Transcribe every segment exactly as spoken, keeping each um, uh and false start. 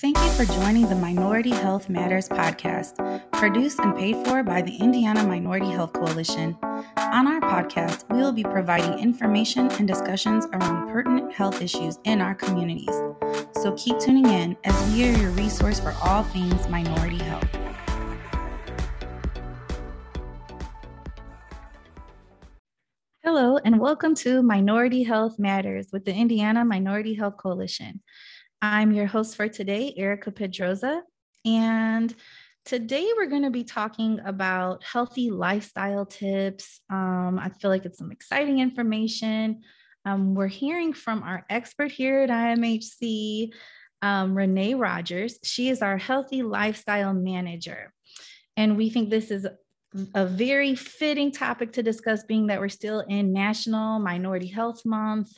Thank you for joining the Minority Health Matters podcast, produced and paid for by the Indiana Minority Health Coalition. On our podcast, we will be providing information and discussions around pertinent health issues in our communities. So keep tuning in as we are your resource for all things minority health. Hello, and welcome to Minority Health Matters with the Indiana Minority Health Coalition. I'm your host for today, Erica Petroza, and today we're going to be talking about healthy lifestyle tips. Um, I feel like it's some exciting information. Um, we're hearing from our expert here at I M H C, um, Renee Rogers. She is our healthy lifestyle manager, and we think this is a very fitting topic to discuss, being that we're still in National Minority Health Month,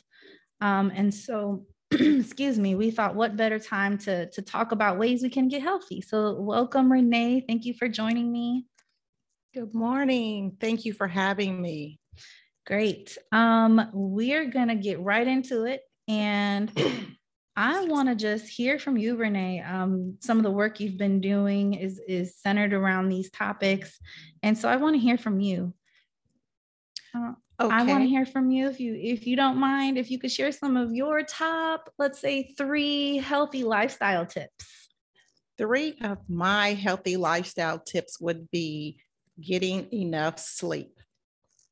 um, and so excuse me, we thought what better time to, to talk about ways we can get healthy. So welcome, Renee. Thank you for joining me. Good morning. Thank you for having me. Great. Um, we're going to get right into it. And I want to just hear from you, Renee. Um, some of the work you've been doing is, is centered around these topics. And so I want to hear from you. Uh, Okay. I want to hear from you if you if you don't mind, if you could share some of your top, let's say, three healthy lifestyle tips. Three of my healthy lifestyle tips would be getting enough sleep.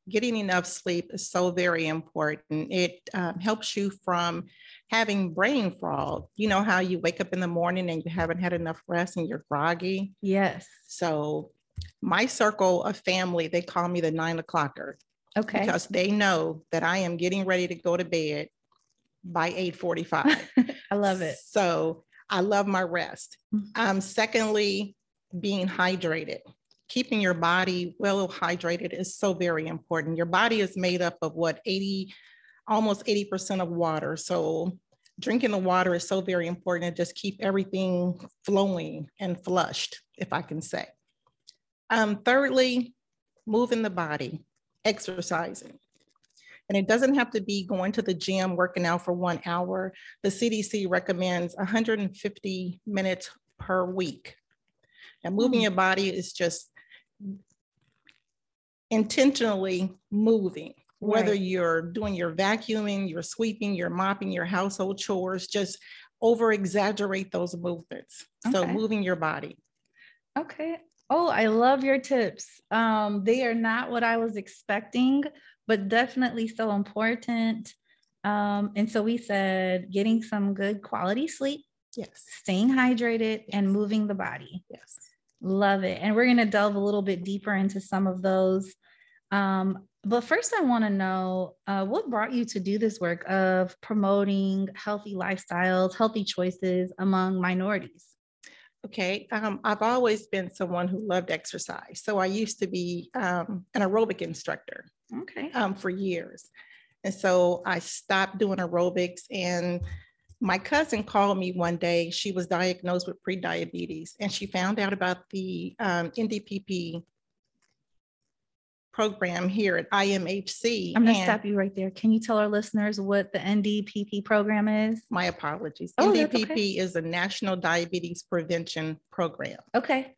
Getting enough sleep is so very important. It um, helps you from having brain fog. You know how you wake up in the morning and you haven't had enough rest and you're groggy? Yes. So my circle of family, they call me the nine o'clocker. Okay. Because they know that I am getting ready to go to bed by eight forty-five. I love it. So I love my rest. Mm-hmm. Um, secondly, being hydrated. Keeping your body well hydrated is so very important. Your body is made up of what, eighty, almost eighty percent of water. So drinking the water is so very important to just keep everything flowing and flushed, if I can say. Um, thirdly, moving the body. Exercising. And it doesn't have to be going to the gym, working out for one hour. The C D C recommends one hundred fifty minutes per week. And moving your body is just intentionally moving, whether right. you're doing your vacuuming, you're sweeping, you're mopping, your household chores, just over exaggerate those movements. Okay. So moving your body. Okay. Oh, I love your tips. Um, they are not what I was expecting, but definitely so important. Um, and so we said getting some good quality sleep, yes, staying hydrated, yes, and moving the body. Yes. Love it. And we're going to delve a little bit deeper into some of those. Um, but first I want to know, uh, what brought you to do this work of promoting healthy lifestyles, healthy choices among minorities? Okay, um, I've always been someone who loved exercise. So I used to be um, an aerobic instructor okay. um, for years. And so I stopped doing aerobics, and my cousin called me one day. She was diagnosed with prediabetes, and she found out about the um, N D P P program here at I M H C. I'm going to stop you right there. Can you tell our listeners what the N D P P program is? My apologies. Oh, N D P P okay. is a National Diabetes Prevention Program. Okay.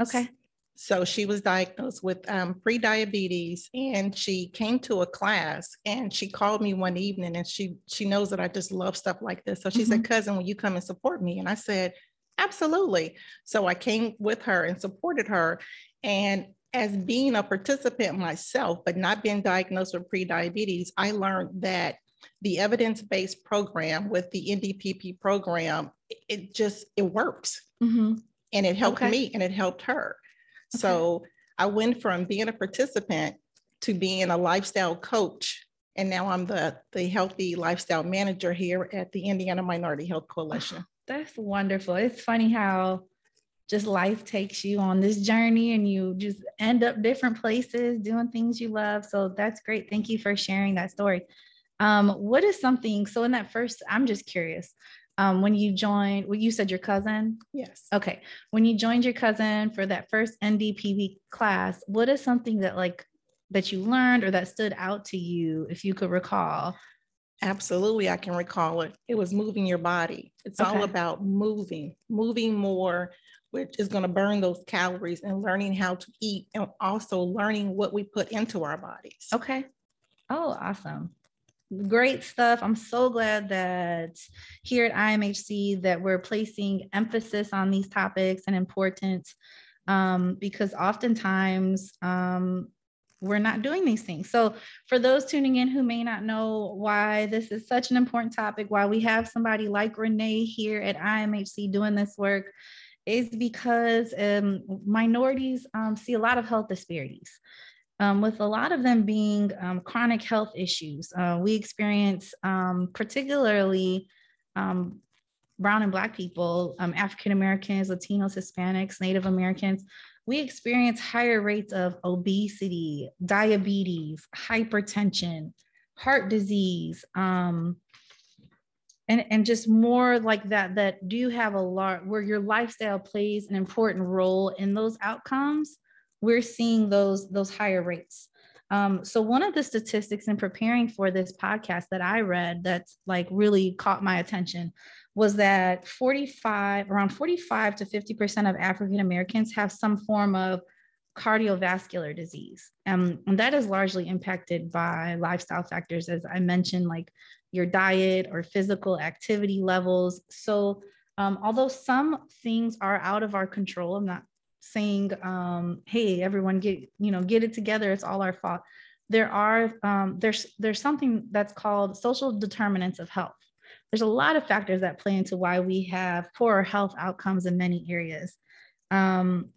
Okay. So she was diagnosed with um, prediabetes, and she came to a class, and she called me one evening, and she, she knows that I just love stuff like this. So she mm-hmm. said, cousin, will you come and support me? And I said, absolutely. So I came with her and supported her. And as being a participant myself, but not being diagnosed with prediabetes, I learned that the evidence-based program with the N D P P program, it just, it works. Mm-hmm. And it helped okay. me and it helped her. Okay. So I went from being a participant to being a lifestyle coach. And now I'm the, the healthy lifestyle manager here at the Indiana Minority Health Coalition. Oh, that's wonderful. It's funny how just life takes you on this journey and you just end up different places doing things you love. So that's great. Thank you for sharing that story. Um, what is something, so in that first, I'm just curious, um, when you joined, well, you said your cousin? Yes. Okay. When you joined your cousin for that first N D P P class, what is something that like, that you learned or that stood out to you, if you could recall? Absolutely, I can recall it. It was moving your body. It's okay. all about moving, moving more, which is going to burn those calories, and learning how to eat, and also learning what we put into our bodies. Okay. Oh, awesome. Great stuff. I'm so glad that here at I M H C that we're placing emphasis on these topics and importance, um, because oftentimes, um, we're not doing these things. So for those tuning in who may not know why this is such an important topic, why we have somebody like Renee here at I M H C doing this work, is because um, minorities um, see a lot of health disparities, um, with a lot of them being um, chronic health issues. Uh, we experience um, particularly um, Brown and Black people, um, African-Americans, Latinos, Hispanics, Native Americans. We experience higher rates of obesity, diabetes, hypertension, heart disease, um, and, and just more like that, that do have a lot, where your lifestyle plays an important role in those outcomes. We're seeing those, those higher rates. Um, so one of the statistics in preparing for this podcast that I read that's like really caught my attention was that forty-five, around forty-five to fifty percent of African-Americans have some form of cardiovascular disease. Um, and that is largely impacted by lifestyle factors, as I mentioned, like your diet or physical activity levels. So um, although some things are out of our control, I'm not saying, um, hey, everyone get, you know, get it together, it's all our fault. There are, um, there's, there's something that's called social determinants of health. There's a lot of factors that play into why we have poorer health outcomes in many areas. Um,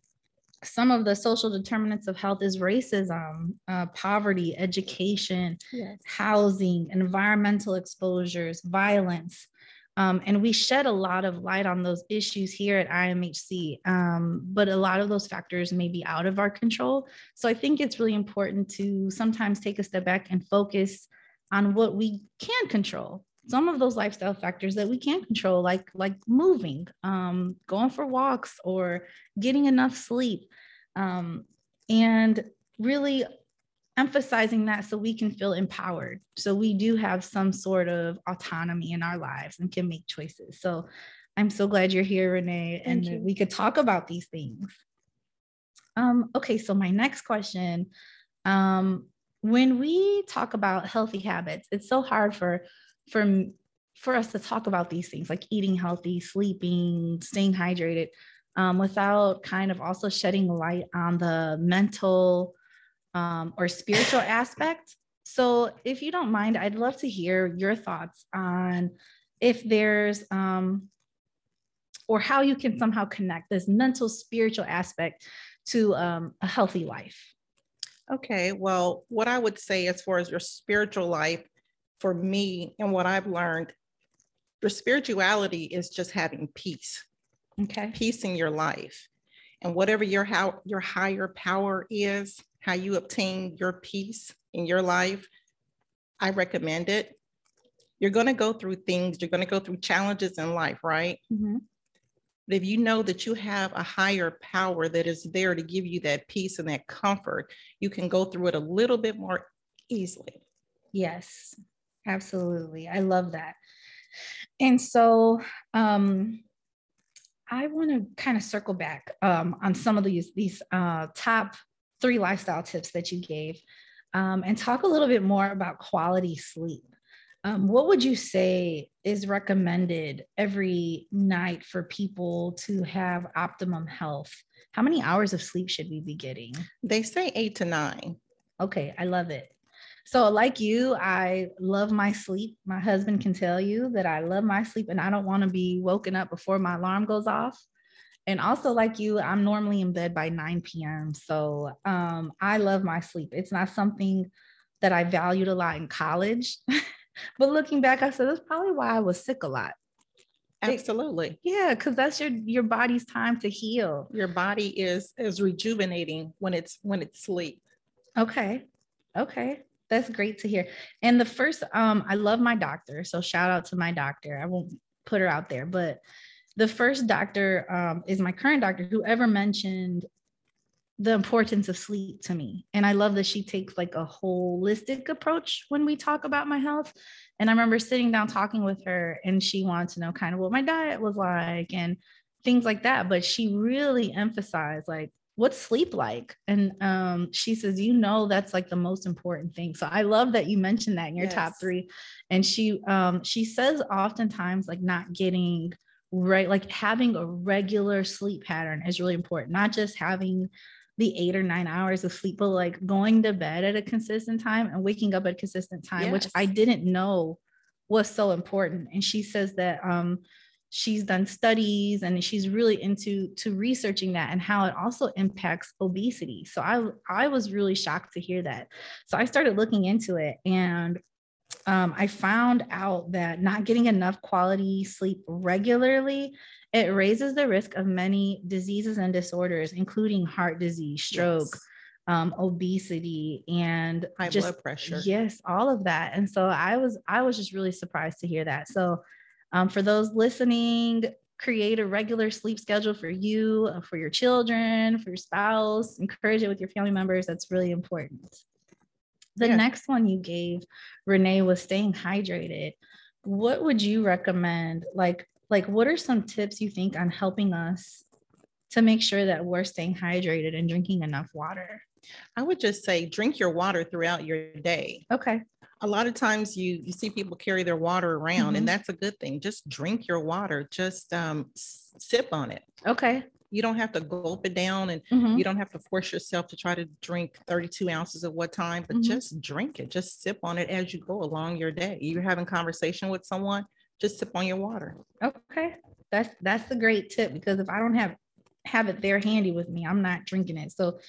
some of the social determinants of health is racism, uh, poverty, education, yes. housing, environmental exposures, violence. Um, and we shed a lot of light on those issues here at I M H C, um, but a lot of those factors may be out of our control. So I think it's really important to sometimes take a step back and focus on what we can control. Some of those lifestyle factors that we can control, like, like moving, um, going for walks, or getting enough sleep, um, and really emphasizing that so we can feel empowered. So we do have some sort of autonomy in our lives and can make choices. So I'm so glad you're here, Renee, Thank and you. We could talk about these things. Um, okay, so my next question, um, when we talk about healthy habits, it's so hard for for, for us to talk about these things like eating healthy, sleeping, staying hydrated, um, without kind of also shedding light on the mental um, or spiritual aspect. So if you don't mind, I'd love to hear your thoughts on if there's, um, or how you can somehow connect this mental, spiritual aspect to um, a healthy life. Okay. Well, what I would say as far as your spiritual life, for me and what I've learned, your spirituality is just having peace, okay, peace in your life, and whatever your how your higher power is, how you obtain your peace in your life, I recommend it. You're going to go through things. You're going to go through challenges in life, right? Mm-hmm. If you know that you have a higher power that is there to give you that peace and that comfort, you can go through it a little bit more easily. Yes. Absolutely. I love that. And so um, I want to kind of circle back um, on some of these, these uh, top three lifestyle tips that you gave, um, and talk a little bit more about quality sleep. Um, what would you say is recommended every night for people to have optimum health? How many hours of sleep should we be getting? They say eight to nine. Okay. I love it. So like you, I love my sleep. My husband can tell you that I love my sleep, and I don't want to be woken up before my alarm goes off. And also like you, I'm normally in bed by nine p.m. So um, I love my sleep. It's not something that I valued a lot in college, but looking back, I said, that's probably why I was sick a lot. Absolutely. Yeah. Cause that's your, your body's time to heal. Your body is, is rejuvenating when it's, when it's sleep. Okay. Okay. That's great to hear. And the first, um, I love my doctor. So shout out to my doctor. I won't put her out there, but the first doctor um, is my current doctor, who ever mentioned the importance of sleep to me. And I love that she takes like a holistic approach when we talk about my health. And I remember sitting down talking with her, and she wanted to know kind of what my diet was like and things like that. But she really emphasized like, what's sleep like? And um, she says, you know, that's like the most important thing. So I love that you mentioned that in your yes. top three. And she, um, she says oftentimes like not getting right, like having a regular sleep pattern is really important. Not just having the eight or nine hours of sleep, but like going to bed at a consistent time and waking up at a consistent time, yes. which I didn't know was so important. And she says that um, she's done studies and she's really into to researching that and how it also impacts obesity. So I, I was really shocked to hear that. So I started looking into it, and um, I found out that not getting enough quality sleep regularly, it raises the risk of many diseases and disorders, including heart disease, stroke, yes. um, obesity, and high just, blood pressure. Yes, all of that. And so I was, I was just really surprised to hear that. So um, for those listening, create a regular sleep schedule for you, for your children, for your spouse, encourage it with your family members. That's really important. The yeah. next one you gave, Renee, was staying hydrated. What would you recommend? Like, Like, what are some tips you think on helping us to make sure that we're staying hydrated and drinking enough water? I would just say drink your water throughout your day. Okay. A lot of times you, you see people carry their water around, mm-hmm. and that's a good thing. Just drink your water. Just um, sip on it. Okay. You don't have to gulp it down, and mm-hmm. you don't have to force yourself to try to drink thirty-two ounces of what time, but mm-hmm. just drink it. Just sip on it as you go along your day. You're having conversation with someone, just sip on your water. Okay. That's, that's a great tip, because if I don't have, have it there handy with me, I'm not drinking it. So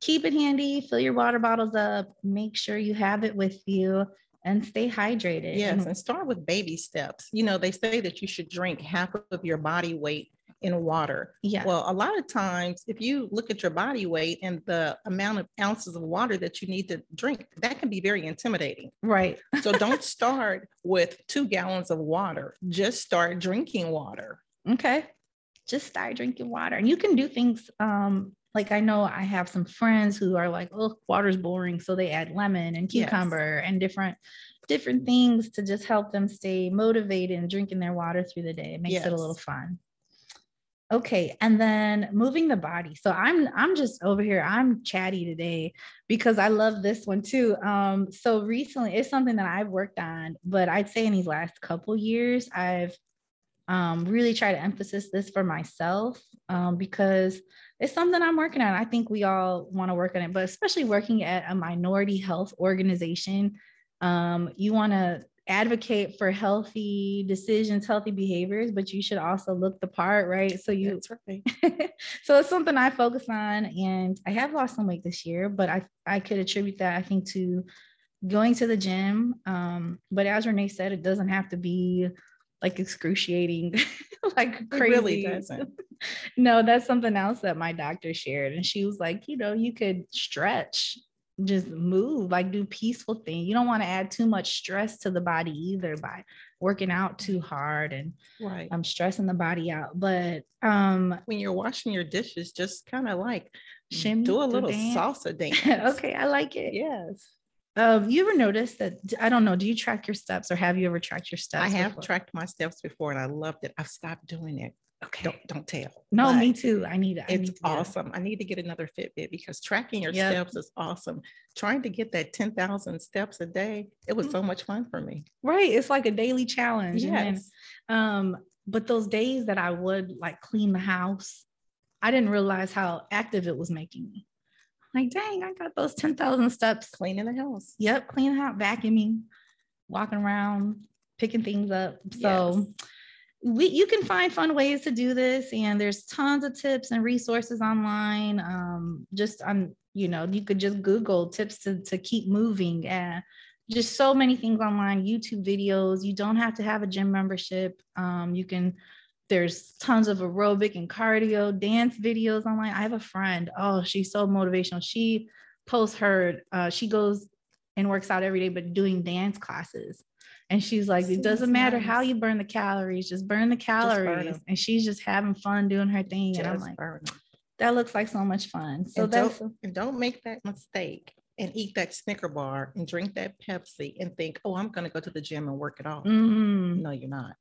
keep it handy, fill your water bottles up, make sure you have it with you, and stay hydrated. Yes. And, and start with baby steps. You know, they say that you should drink half of your body weight in water. Yeah. Well, a lot of times if you look at your body weight and the amount of ounces of water that you need to drink, that can be very intimidating. Right. So don't start with two gallons of water. Just start drinking water. Okay. Just start drinking water. And you can do things um, like, I know I have some friends who are like, oh, water's boring. So they add lemon and cucumber yes. and different different things to just help them stay motivated and drinking their water through the day. It makes yes. it a little fun. Okay. And then moving the body. So I'm, I'm just over here. I'm chatty today because I love this one too. Um, so recently it's something that I've worked on, but I'd say in these last couple years, I've, um, really tried to emphasize this for myself, um, because it's something I'm working on. I think we all want to work on it, but especially working at a minority health organization, um, you want to advocate for healthy decisions, healthy behaviors, but you should also look the part, right? So you, That's right. So it's something I focus on, and I have lost some weight this year, but I, I could attribute that, I think, to going to the gym. Um, but as Renee said, it doesn't have to be like excruciating, like crazy. It really doesn't. No, that's something else that my doctor shared. And she was like, you know, you could stretch, just move, like do peaceful things. You don't want to add too much stress to the body either by working out too hard and right. um, stressing the body out. But um, when you're washing your dishes, just kind of like shimmy, do a little dance. salsa dance. Okay. I like it. Yes. Um, you ever noticed that, I don't know, do you track your steps, or have you ever tracked your steps? I have before? tracked my steps before, and I loved it. I've stopped doing it. Okay. Don't, don't tell. No, but me too. I need it. It's awesome. I need to get another Fitbit, because tracking your yep. steps is awesome. Trying to get that ten thousand steps a day, it was mm-hmm. so much fun for me. Right. It's like a daily challenge. Yes. Then, um, but those days that I would like clean the house, I didn't realize how active it was making me. I'm like, dang, I got those ten thousand steps. Cleaning the house. Yep. Cleaning out, vacuuming, walking around, picking things up. So yes. We, you can find fun ways to do this, and there's tons of tips and resources online. Um, just on, you know, you could just Google tips to, to keep moving. Uh, just so many things online, YouTube videos. You don't have to have a gym membership. Um, you can, there's tons of aerobic and cardio dance videos online. I have a friend, oh, she's so motivational. She posts her, uh, she goes and works out every day, but doing dance classes. And she's like, it doesn't matter how you burn the calories, just burn the calories. Burn and she's just having fun doing her thing. Just and I'm like, that looks like so much fun. So and that's don't, and don't make that mistake and eat that Snicker bar and drink that Pepsi and think, oh, I'm going to go to the gym and work it off. Mm-hmm. No, you're not.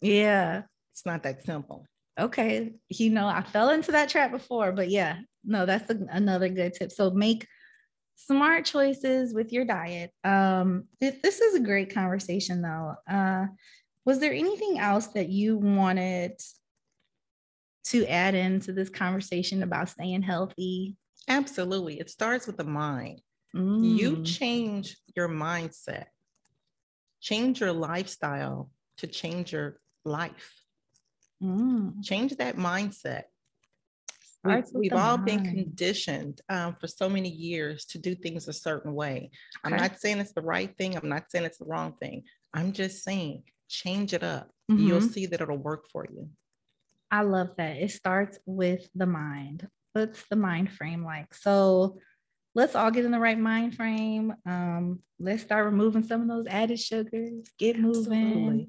Yeah. It's not that simple. Okay. You know, I fell into that trap before, but yeah, no, that's a, another good tip. So make smart choices with your diet. Um, th- this is a great conversation though. Uh, was there anything else that you wanted to add into this conversation about staying healthy? Absolutely. It starts with the mind. Mm. You change your mindset, change your lifestyle to change your life. Mm. Change that mindset. We, we've all mind. been conditioned um, for so many years to do things a certain way. Okay. I'm not saying it's the right thing. I'm not saying it's the wrong thing. I'm just saying change it up. Mm-hmm. You'll see that it'll work for you. I love that. It starts with the mind. What's the mind frame like? So let's all get in the right mind frame. Um, let's start removing some of those added sugars, get Absolutely. moving,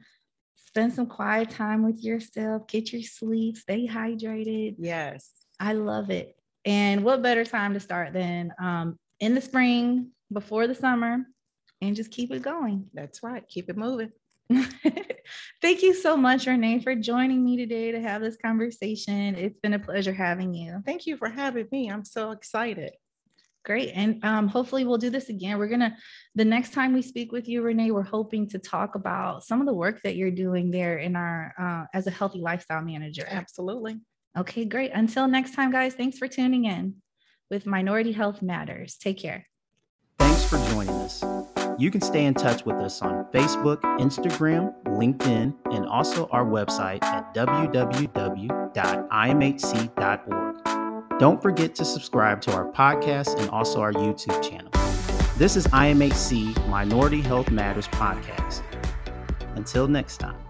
spend some quiet time with yourself, get your sleep, stay hydrated. Yes. I love it. And what better time to start than um, in the spring, before the summer, and just keep it going. That's right. Keep it moving. Thank you so much, Renee, for joining me today to have this conversation. It's been a pleasure having you. Thank you for having me. I'm so excited. Great. And um, hopefully we'll do this again. We're going to, the next time we speak with you, Renee, we're hoping to talk about some of the work that you're doing there in our, uh, as a healthy lifestyle manager. Absolutely. Okay, great. Until next time, guys, thanks for tuning in with Minority Health Matters. Take care. Thanks for joining us. You can stay in touch with us on Facebook, Instagram, LinkedIn, and also our website at w w w dot i m h c dot org. Don't forget to subscribe to our podcast and also our YouTube channel. This is I M H C Minority Health Matters Podcast. Until next time.